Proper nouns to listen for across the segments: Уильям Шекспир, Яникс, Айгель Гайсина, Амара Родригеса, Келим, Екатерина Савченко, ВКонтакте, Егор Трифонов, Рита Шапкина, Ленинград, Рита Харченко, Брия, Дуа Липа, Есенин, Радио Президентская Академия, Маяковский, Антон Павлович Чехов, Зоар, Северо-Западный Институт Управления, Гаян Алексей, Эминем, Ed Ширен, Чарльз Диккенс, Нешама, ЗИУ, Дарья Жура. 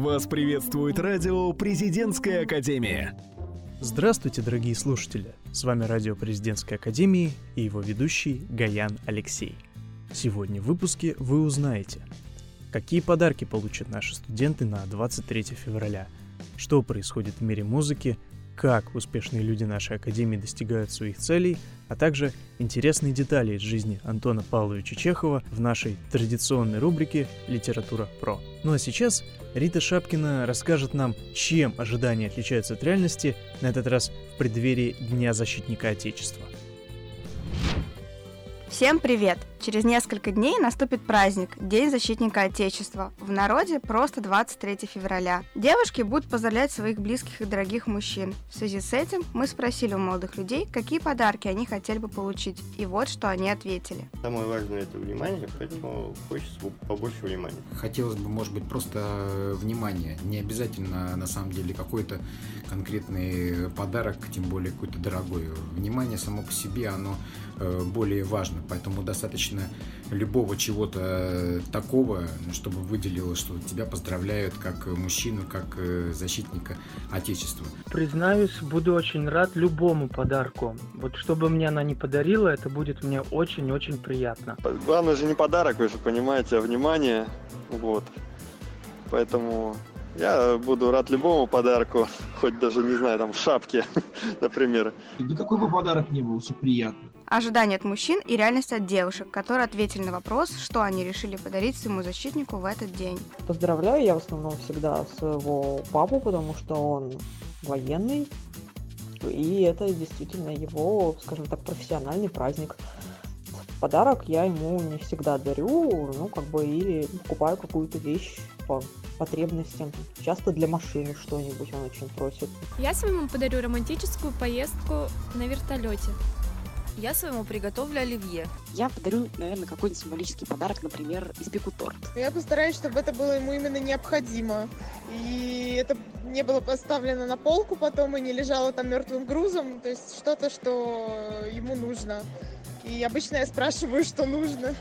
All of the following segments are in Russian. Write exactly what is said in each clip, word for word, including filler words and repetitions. Вас приветствует радио «Президентская Академия». Здравствуйте, дорогие слушатели! С вами радио «Президентской Академии» и его ведущий Гаян Алексей. Сегодня в выпуске вы узнаете, какие подарки получат наши студенты на двадцать третье февраля, что происходит в мире музыки, как успешные люди нашей академии достигают своих целей, а также интересные детали из жизни Антона Павловича Чехова в нашей традиционной рубрике «Литература про». Ну а сейчас Рита Шапкина расскажет нам, чем ожидания отличаются от реальности, на этот раз в преддверии Дня защитника Отечества. Всем привет! Через несколько дней наступит праздник – День защитника Отечества. В народе просто двадцать третье февраля. Девушки будут поздравлять своих близких и дорогих мужчин. В связи с этим мы спросили у молодых людей, какие подарки они хотели бы получить. И вот что они ответили. Самое важное – это внимание, поэтому хочется побольше внимания. Хотелось бы, может быть, просто внимание. Не обязательно, на самом деле, какой-то конкретный подарок, тем более какой-то дорогой. Внимание само по себе, оно более важно. Поэтому достаточно любого чего-то такого, чтобы выделило, что тебя поздравляют как мужчину, как защитника Отечества. Признаюсь, буду очень рад любому подарку. Вот что бы мне она ни подарила, это будет мне очень-очень приятно. Главное же не подарок, вы же понимаете, а внимание. Вот. Поэтому я буду рад любому подарку, хоть даже, не знаю, там, в шапке, например. Да какой бы подарок ни был, все приятно. Ожидания от мужчин и реальность от девушек, которые ответили на вопрос, что они решили подарить своему защитнику в этот день. Поздравляю я в основном всегда своего папу, потому что он военный, и это действительно его, скажем так, профессиональный праздник. Подарок я ему не всегда дарю, ну, как бы, или покупаю какую-то вещь по потребностям. Часто для машины что-нибудь он очень просит. Я своему подарю романтическую поездку на вертолете. Я своему приготовлю оливье. Я подарю, наверное, какой-нибудь символический подарок, например, испеку торт. Я постараюсь, чтобы это было ему именно необходимо. И это не было поставлено на полку потом и не лежало там мертвым грузом. То есть что-то, что ему нужно. И обычно я спрашиваю, что нужно.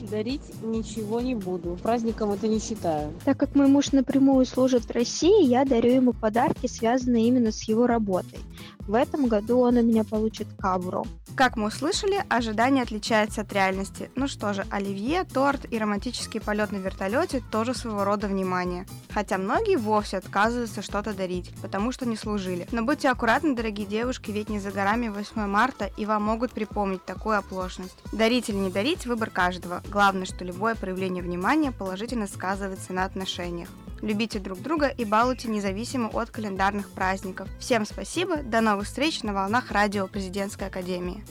Дарить ничего не буду. Праздником это не считаю. Так как мой муж напрямую служит в России, я дарю ему подарки, связанные именно с его работой. В этом году он у меня получит кавру. Как мы услышали, ожидание отличается от реальности. Ну что же, оливье, торт и романтический полет на вертолете тоже своего рода внимание. Хотя многие вовсе отказываются что-то дарить, потому что не служили. Но будьте аккуратны, дорогие девушки, ведь не за горами восьмое марта, и вам могут припомнить такую оплошность. Дарить или не дарить – выбор каждого. Главное, что любое проявление внимания положительно сказывается на отношениях. Любите друг друга и балуйте независимо от календарных праздников. Всем спасибо, до новых встреч на волнах радио Президентской Академии.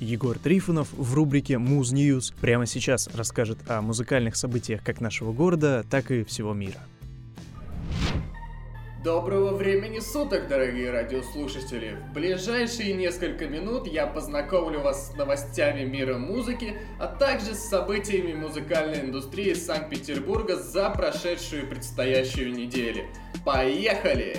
Егор Трифонов в рубрике «Муз Ньюз» прямо сейчас расскажет о музыкальных событиях как нашего города, так и всего мира. Доброго времени суток, дорогие радиослушатели! В ближайшие несколько минут я познакомлю вас с новостями мира музыки, а также с событиями музыкальной индустрии Санкт-Петербурга за прошедшую и предстоящую неделю. Поехали!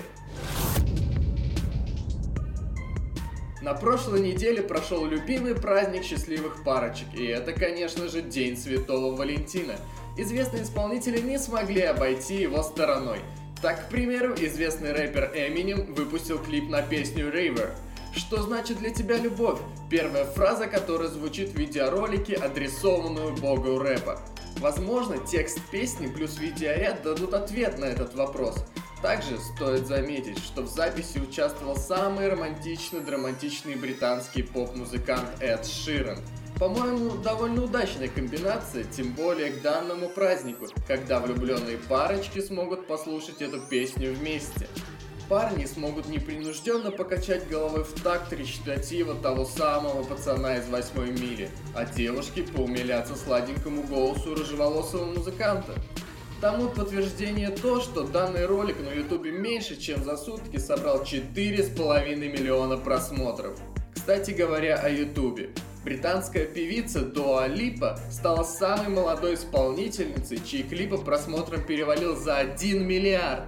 На прошлой неделе прошел любимый праздник счастливых парочек, и это, конечно же, День Святого Валентина. Известные исполнители не смогли обойти его стороной. Так, к примеру, известный рэпер Эминем выпустил клип на песню «River». Что значит для тебя любовь? Первая фраза, которая звучит в видеоролике, адресованную богу рэпа. Возможно, текст песни плюс видеоряд дадут ответ на этот вопрос. Также стоит заметить, что в записи участвовал самый романтично-драматичный британский поп-музыкант Ed Ширен. По-моему, довольно удачная комбинация, тем более к данному празднику, когда влюбленные парочки смогут послушать эту песню вместе. Парни смогут непринужденно покачать головой в такт речитатива того самого пацана из восьмой мили, а девушки поумиляться сладенькому голосу рыжеволосого музыканта. Тому подтверждение то, что данный ролик на ютубе меньше, чем за сутки собрал четыре с половиной миллиона просмотров. Кстати говоря о ютубе. Британская певица Дуа Липа стала самой молодой исполнительницей, чьи клипы просмотром перевалил за один миллиард.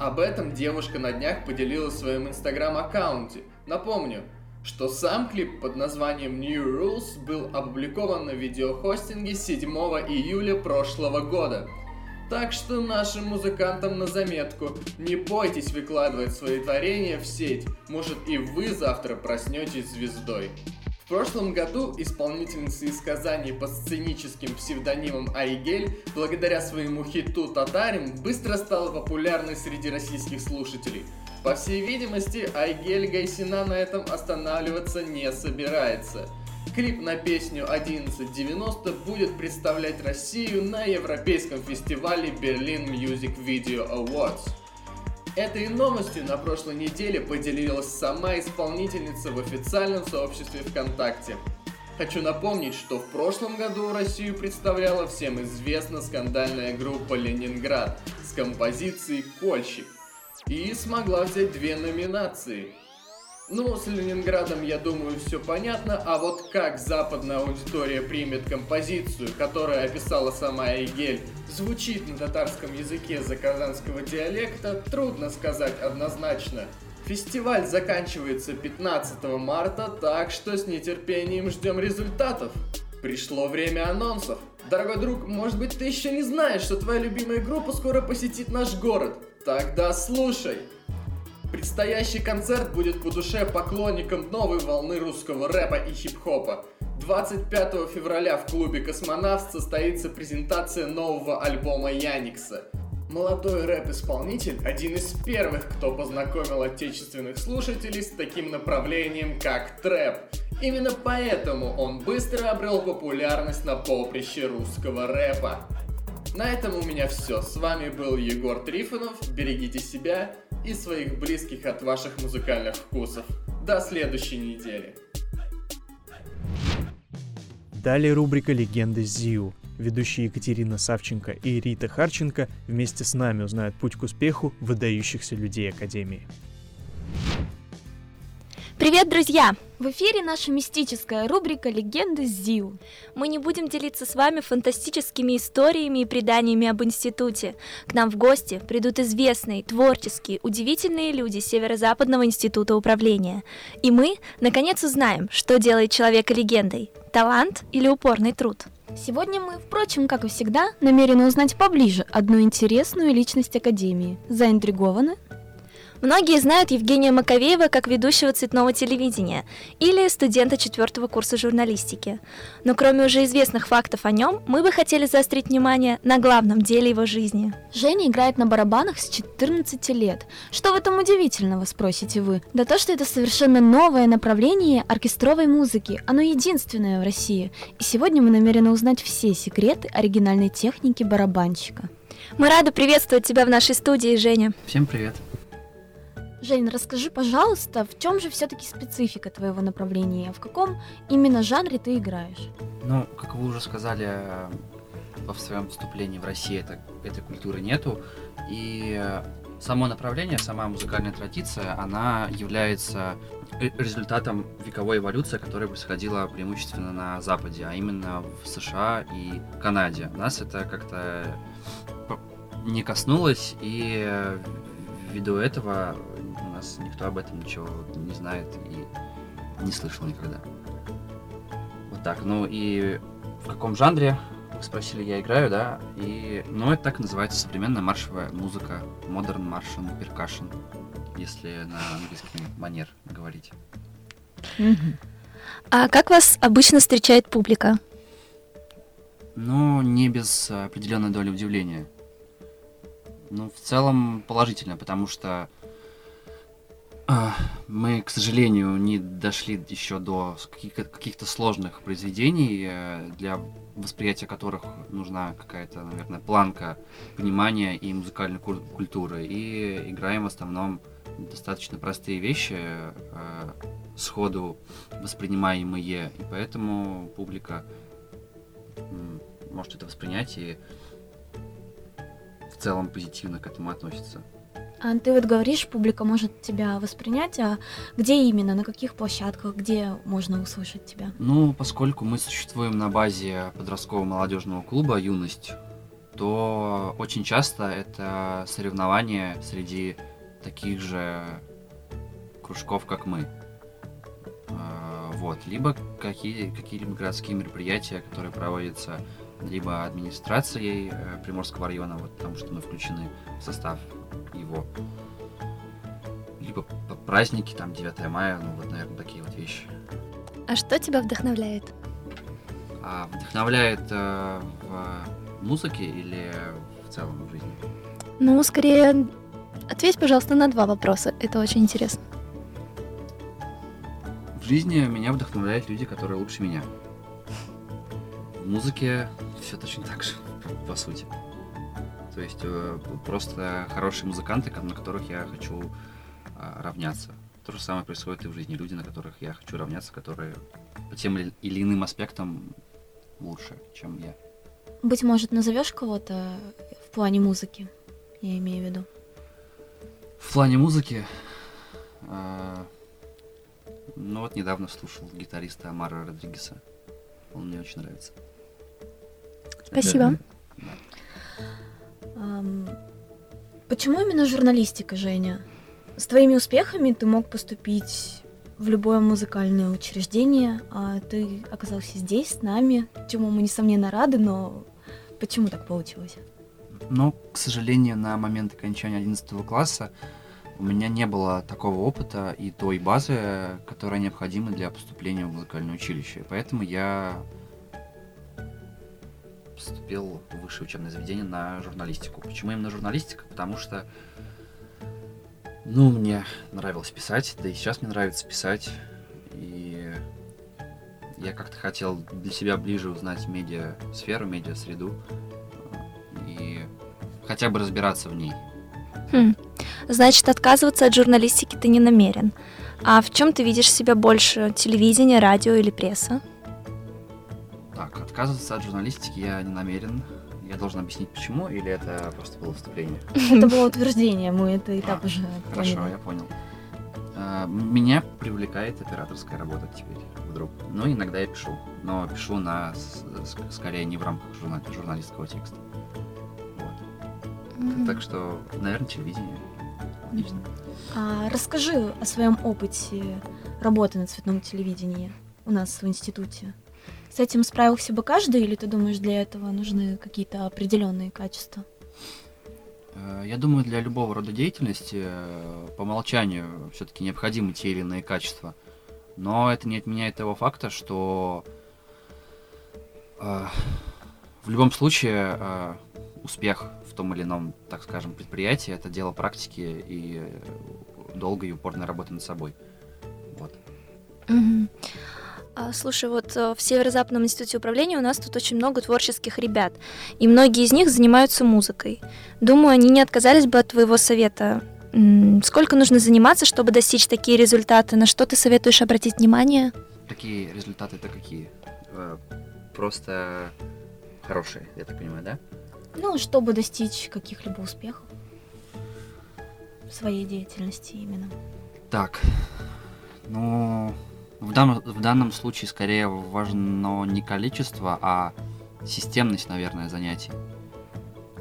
Об этом девушка на днях поделилась в своем инстаграм-аккаунте. Напомню, что сам клип под названием New Rules был опубликован на видеохостинге седьмого июля прошлого года. Так что нашим музыкантам на заметку, не бойтесь выкладывать свои творения в сеть, может и вы завтра проснетесь звездой. В прошлом году исполнительница из Казани под сценическим псевдонимом Айгель, благодаря своему хиту «Татарин», быстро стала популярной среди российских слушателей. По всей видимости, Айгель Гайсина на этом останавливаться не собирается. Клип на песню одиннадцать девяносто будет представлять Россию на европейском фестивале Berlin Music Video Awards. Этой новостью на прошлой неделе поделилась сама исполнительница в официальном сообществе ВКонтакте. Хочу напомнить, что в прошлом году Россию представляла всем известна скандальная группа «Ленинград» с композицией «Кольщик» и смогла взять две номинации. Ну, с Ленинградом, я думаю, все понятно, а вот как западная аудитория примет композицию, которую описала сама Айгель, звучит на татарском языке заказанского диалекта, трудно сказать однозначно. Фестиваль заканчивается пятнадцатого марта, так что с нетерпением ждем результатов. Пришло время анонсов. Дорогой друг, может быть, ты еще не знаешь, что твоя любимая группа скоро посетит наш город? Тогда слушай! Предстоящий концерт будет по душе поклонникам новой волны русского рэпа и хип-хопа. двадцать пятого февраля в клубе «Космонавт» состоится презентация нового альбома Яникса. Молодой рэп-исполнитель – один из первых, кто познакомил отечественных слушателей с таким направлением, как трэп. Именно поэтому он быстро обрел популярность на поприще русского рэпа. На этом у меня все. С вами был Егор Трифонов. Берегите себя и своих близких от ваших музыкальных вкусов. До следующей недели. Далее рубрика «Легенды ЗИУ». Ведущие Екатерина Савченко и Рита Харченко вместе с нами узнают путь к успеху выдающихся людей Академии. Привет, друзья! В эфире наша мистическая рубрика «Легенды ЗИУ». Мы не будем делиться с вами фантастическими историями и преданиями об институте. К нам в гости придут известные, творческие, удивительные люди Северо-Западного Института Управления. И мы, наконец, узнаем, что делает человека легендой – талант или упорный труд. Сегодня мы, впрочем, как и всегда, намерены узнать поближе одну интересную личность Академии. Заинтригованы? Многие знают Евгения Маковеева как ведущего цветного телевидения или студента четвертого курса журналистики. Но кроме уже известных фактов о нем, мы бы хотели заострить внимание на главном деле его жизни. Женя играет на барабанах с четырнадцати лет. Что в этом удивительного, спросите вы? Да то, что это совершенно новое направление оркестровой музыки. Оно единственное в России. И сегодня мы намерены узнать все секреты оригинальной техники барабанщика. Мы рады приветствовать тебя в нашей студии, Женя. Всем привет. Жень, расскажи, пожалуйста, в чем же все-таки специфика твоего направления, в каком именно жанре ты играешь? Ну, как вы уже сказали в своем вступлении, в России это, этой культуры нету, и само направление, сама музыкальная традиция, она является результатом вековой эволюции, которая происходила преимущественно на Западе, а именно в США и Канаде. Нас это как-то не коснулось, и ввиду этого у нас никто об этом ничего не знает и не слышал никогда. Вот так. Ну и в каком жанре, вы спросили, я играю, да? И, ну, это так называется современная маршевая музыка, modern martian percussion, если на английский манер говорить. Mm-hmm. А как вас обычно встречает публика? Ну, не без определенной доли удивления. Ну, в целом положительно, потому что мы, к сожалению, не дошли еще до каких-то сложных произведений, для восприятия которых нужна какая-то, наверное, планка понимания и музыкальной культуры. И играем в основном достаточно простые вещи, сходу воспринимаемые. И поэтому публика может это воспринять и в целом позитивно к этому относится. А ты вот говоришь, публика может тебя воспринять, а где именно, на каких площадках, где можно услышать тебя? Ну, поскольку мы существуем на базе подростково-молодежного клуба «Юность», то очень часто это соревнования среди таких же кружков, как мы. Вот. Либо какие, какие-либо городские мероприятия, которые проводятся либо администрацией Приморского района, вот, потому что мы включены в состав его, либо праздники, там, девятое мая, ну, вот, наверное, такие вот вещи. А что тебя вдохновляет? А, вдохновляет э, в музыке или в целом в жизни? Ну, скорее, ответь, пожалуйста, на два вопроса, это очень интересно. В жизни меня вдохновляют люди, которые лучше меня. В музыке все точно так же, по сути. То есть просто хорошие музыканты, на которых я хочу равняться. То же самое происходит и в жизни. Люди, на которых я хочу равняться, которые по тем или иным аспектам лучше, чем я. Быть может, назовешь кого-то в плане музыки, я имею в виду? В плане музыки? Э, ну вот недавно слушал гитариста Амара Родригеса. Он мне очень нравится. Спасибо. Да. Почему именно журналистика, Женя? С твоими успехами ты мог поступить в любое музыкальное учреждение, а ты оказался здесь, с нами, чему мы, несомненно, рады, но почему так получилось? Ну, к сожалению, на момент окончания одиннадцатого класса у меня не было такого опыта и той базы, которая необходима для поступления в музыкальное училище. Поэтому я поступил в высшее учебное заведение на журналистику. Почему именно журналистика? Потому что, ну, мне нравилось писать, да и сейчас мне нравится писать. И я как-то хотел для себя ближе узнать медиасферу, медиасреду и хотя бы разбираться в ней. Хм. Значит, отказываться от журналистики ты не намерен. А в чем ты видишь себя больше? Телевидение, радио или пресса? Так, отказываться от журналистики я не намерен. Я должен объяснить, почему, или это просто было вступление? Это было утверждение, мы это этап уже поняли. Хорошо, я понял. Меня привлекает операторская работа теперь вдруг. Ну, иногда я пишу, но пишу на скорее не в рамках журналистского текста. Так что, наверное, телевидение. Отлично. А расскажи о своем опыте работы на цветном телевидении у нас в институте. С этим справился бы каждый, или ты думаешь, для этого нужны какие-то определенные качества? Я думаю, для любого рода деятельности по умолчанию все-таки необходимы те или иные качества. Но это не отменяет того факта, что в любом случае успех в том или ином, так скажем, предприятии — это дело практики и долгой и упорной работы над собой. Вот. Mm-hmm. А, слушай, вот в Северо-Западном институте управления у нас тут очень много творческих ребят, и многие из них занимаются музыкой. Думаю, они не отказались бы от твоего совета. Сколько нужно заниматься, чтобы достичь такие результаты? На что ты советуешь обратить внимание? Такие результаты-то какие? Просто хорошие, я так понимаю, да? Ну, чтобы достичь каких-либо успехов в своей деятельности именно. Так, ну, в, дан- в данном случае скорее важно не количество, а системность, наверное, занятий.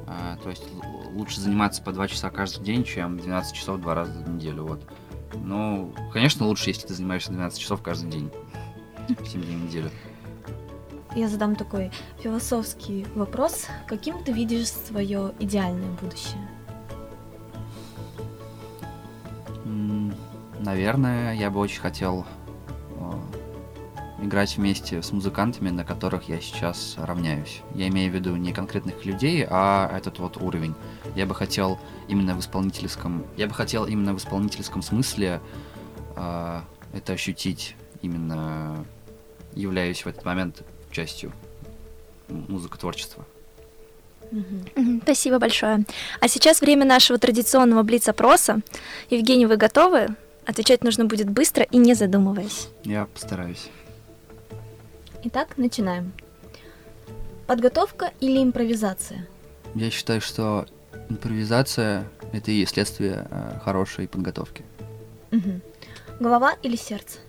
А, то есть л- лучше заниматься по два часа каждый день, чем двенадцать часов два раза в неделю. Вот. Ну, конечно, лучше, если ты занимаешься двенадцать часов каждый день, семь дней в неделю. Я задам такой философский вопрос. Каким ты видишь свое идеальное будущее? Наверное, я бы очень хотел играть вместе с музыкантами, на которых я сейчас равняюсь. Я имею в виду не конкретных людей, а этот вот уровень. Я бы хотел именно в исполнительском, я бы хотел именно в исполнительском смысле э, это ощутить, именно являюсь в этот момент частью музыкотворчества. Mm-hmm. Спасибо большое. А сейчас время нашего традиционного блиц-опроса. Евгений, вы готовы? Отвечать нужно будет быстро и не задумываясь. Я постараюсь. Итак, начинаем. Подготовка или импровизация? Я считаю, что импровизация — это и следствие э, хорошей подготовки. Mm-hmm. Голова или сердце?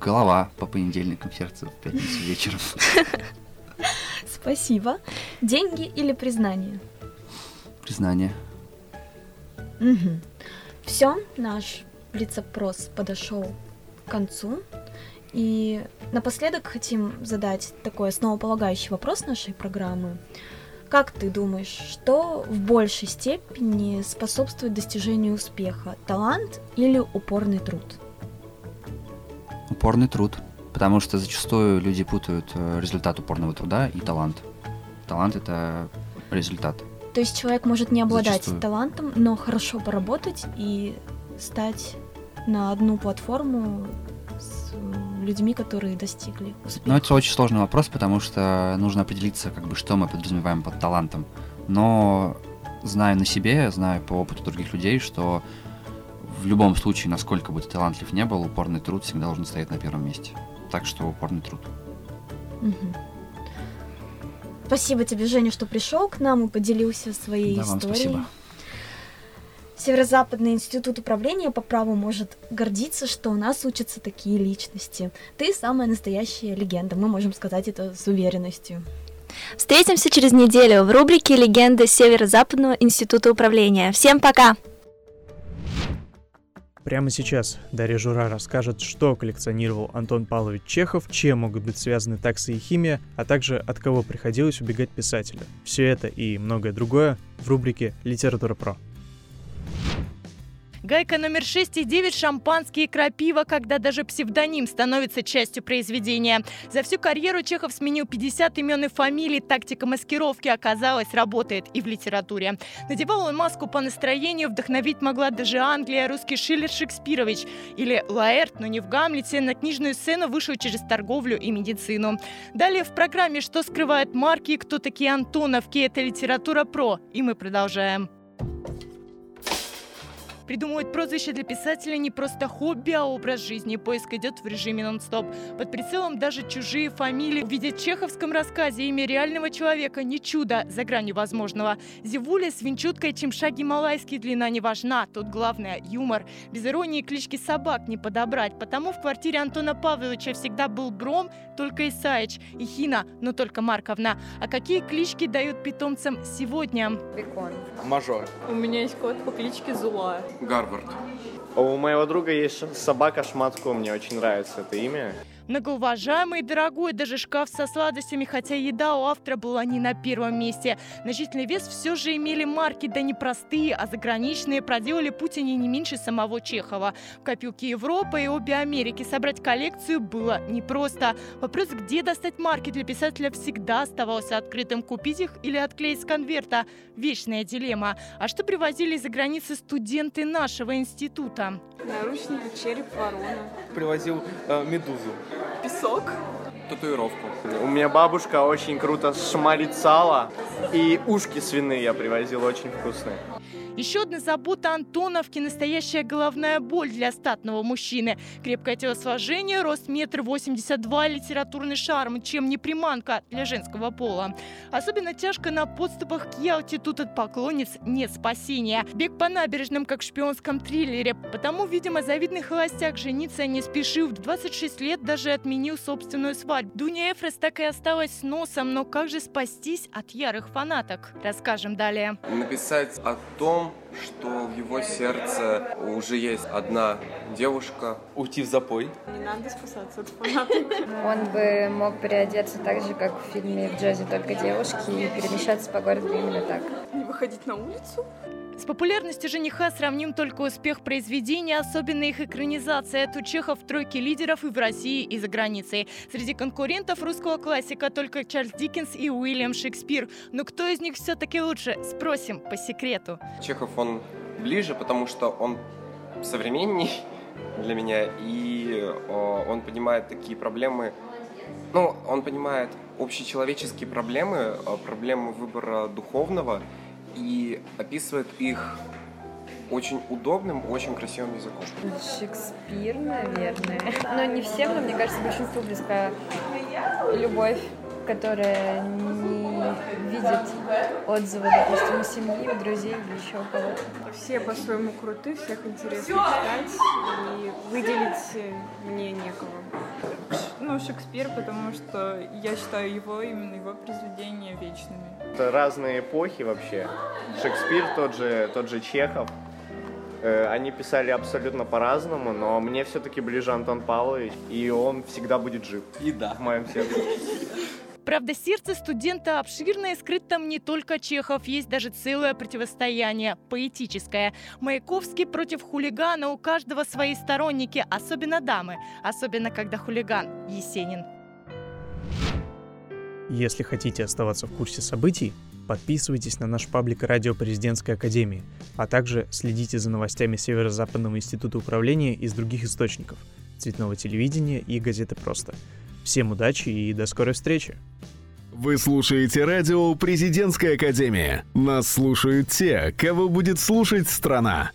Голова по понедельникам, сердце в пятницу вечером. Спасибо. Деньги или признание? Признание. Угу. Все, наш блиц-опрос подошел к концу. И напоследок хотим задать такой основополагающий вопрос нашей программы. Как ты думаешь, что в большей степени способствует достижению успеха? Талант или упорный труд? Упорный труд, потому что зачастую люди путают результат упорного труда и талант. Талант – это результат. То есть человек может не обладать зачастую. талантом, но хорошо поработать и стать на одну платформу с людьми, которые достигли успеха. Ну, это очень сложный вопрос, потому что нужно определиться, как бы, что мы подразумеваем под талантом. Но знаю на себе, знаю по опыту других людей, что в любом случае, насколько бы ты талантлив не был, упорный труд всегда должен стоять на первом месте. Так что упорный труд. Угу. Спасибо тебе, Женя, что пришел к нам и поделился своей да, историей. Вам спасибо. Северо-Западный институт управления по праву может гордиться, что у нас учатся такие личности. Ты самая настоящая легенда, мы можем сказать это с уверенностью. Встретимся через неделю в рубрике «Легенды Северо-Западного института управления». Всем пока! Прямо сейчас Дарья Жура расскажет, что коллекционировал Антон Павлович Чехов, чем могут быть связаны таксы и химия, а также от кого приходилось убегать писателю. Все это и многое другое в рубрике «Литература.Про». Гайка номер шесть и девять, шампанские, крапива, когда даже псевдоним становится частью произведения. За всю карьеру Чехов сменил пятьдесят имен и фамилий. Тактика маскировки, оказалось, работает и в литературе. Надевал он маску по настроению, вдохновить могла даже Англия, русский Шиллер Шекспирович или Лаэрт, но не в Гамлете, на книжную сцену вышел через торговлю и медицину. Далее в программе «Что скрывают марки и кто такие Антоновки?» Это «Литература.Про», и мы продолжаем. Придумывать прозвище для писателя не просто хобби, а образ жизни. Поиск идет в режиме нон-стоп. Под прицелом даже чужие фамилии. Видя в чеховском рассказе имя реального человека не чудо, за гранью возможного. Зевуля, свинчутка и Чимша гималайский, длина не важна. Тут главное – юмор. Без иронии клички собак не подобрать. Потому в квартире Антона Павловича всегда был Бром, только Исаич, и Хина, но только Марковна. А какие клички дают питомцам сегодня? Бекон. Мажор. У меня есть кот по кличке Зула. Гарвард. У моего друга есть собака Шматко, мне очень нравится это имя. Многоуважаемый и дорогой, даже шкаф со сладостями, хотя еда у автора была не на первом месте. Значительный вес все же имели марки, да не простые, а заграничные, проделали путь они не меньше самого Чехова. В копилке Европы и обе Америки собрать коллекцию было непросто. Вопрос, где достать марки для писателя, всегда оставался открытым. Купить их или отклеить с конверта – вечная дилемма. А что привозили из-за границы студенты нашего института? Наручники, череп ворона. Привозил э, медузу. Песок. Татуировку. У меня бабушка очень круто шмалит сало, и ушки свиные я привозил, очень вкусные. Еще одна забота Антоновки – настоящая головная боль для статного мужчины. Крепкое телосложение, рост метр восемьдесят два, литературный шарм, чем не приманка для женского пола. Особенно тяжко на подступах к Ялте, тут от поклонниц нет спасения. Бег по набережным, как в шпионском триллере. Потому, видимо, завидный холостяк жениться не спешил. В двадцать шесть лет даже отменил собственную свадьбу. Дуня Эфрес так и осталась с носом, но как же спастись от ярых фанаток? Расскажем далее. Написать о том, что в его сердце уже есть одна девушка. Уйти в запой. Не надо спасаться от фанатов. Он бы мог переодеться так же, как в фильме «В джазе только девушки», и перемещаться по городу именно так. Не выходить на улицу? С популярностью жениха сравним только успех произведения, особенно их экранизация. Тут Чехов в тройке лидеров и в России, и за границей. Среди конкурентов русского классика только Чарльз Диккенс и Уильям Шекспир. Но кто из них все-таки лучше? Спросим по секрету. Чехов, он ближе, потому что он современней для меня, и он понимает такие проблемы. Ну, он понимает общечеловеческие проблемы, проблемы выбора духовного, и описывает их очень удобным, очень красивым языком. Шекспир, наверное. Но не всем, но мне кажется, большинству близка любовь, которая не видит отзывы, допустим, у семьи, у друзей или еще у кого-то. Все по-своему круты, всех интересно читать, и выделить мне некого. Ну, Шекспир, потому что я считаю его, именно его произведения вечными. Это разные эпохи вообще. Шекспир, тот же, тот же Чехов. Они писали абсолютно по-разному, но мне все-таки ближе Антон Павлович, и он всегда будет жив. И да. В моем сердце. Правда, сердце студента обширное, скрыт там не только Чехов. Есть даже целое противостояние, поэтическое. Маяковский против хулигана, у каждого свои сторонники, особенно дамы. Особенно, когда хулиган Есенин. Если хотите оставаться в курсе событий, подписывайтесь на наш паблик Радио Президентской Академии, а также следите за новостями Северо-Западного Института Управления из других источников – цветного телевидения и газеты «Просто». Всем удачи и до скорой встречи! Вы слушаете Радио Президентская Академия. Нас слушают те, кого будет слушать страна.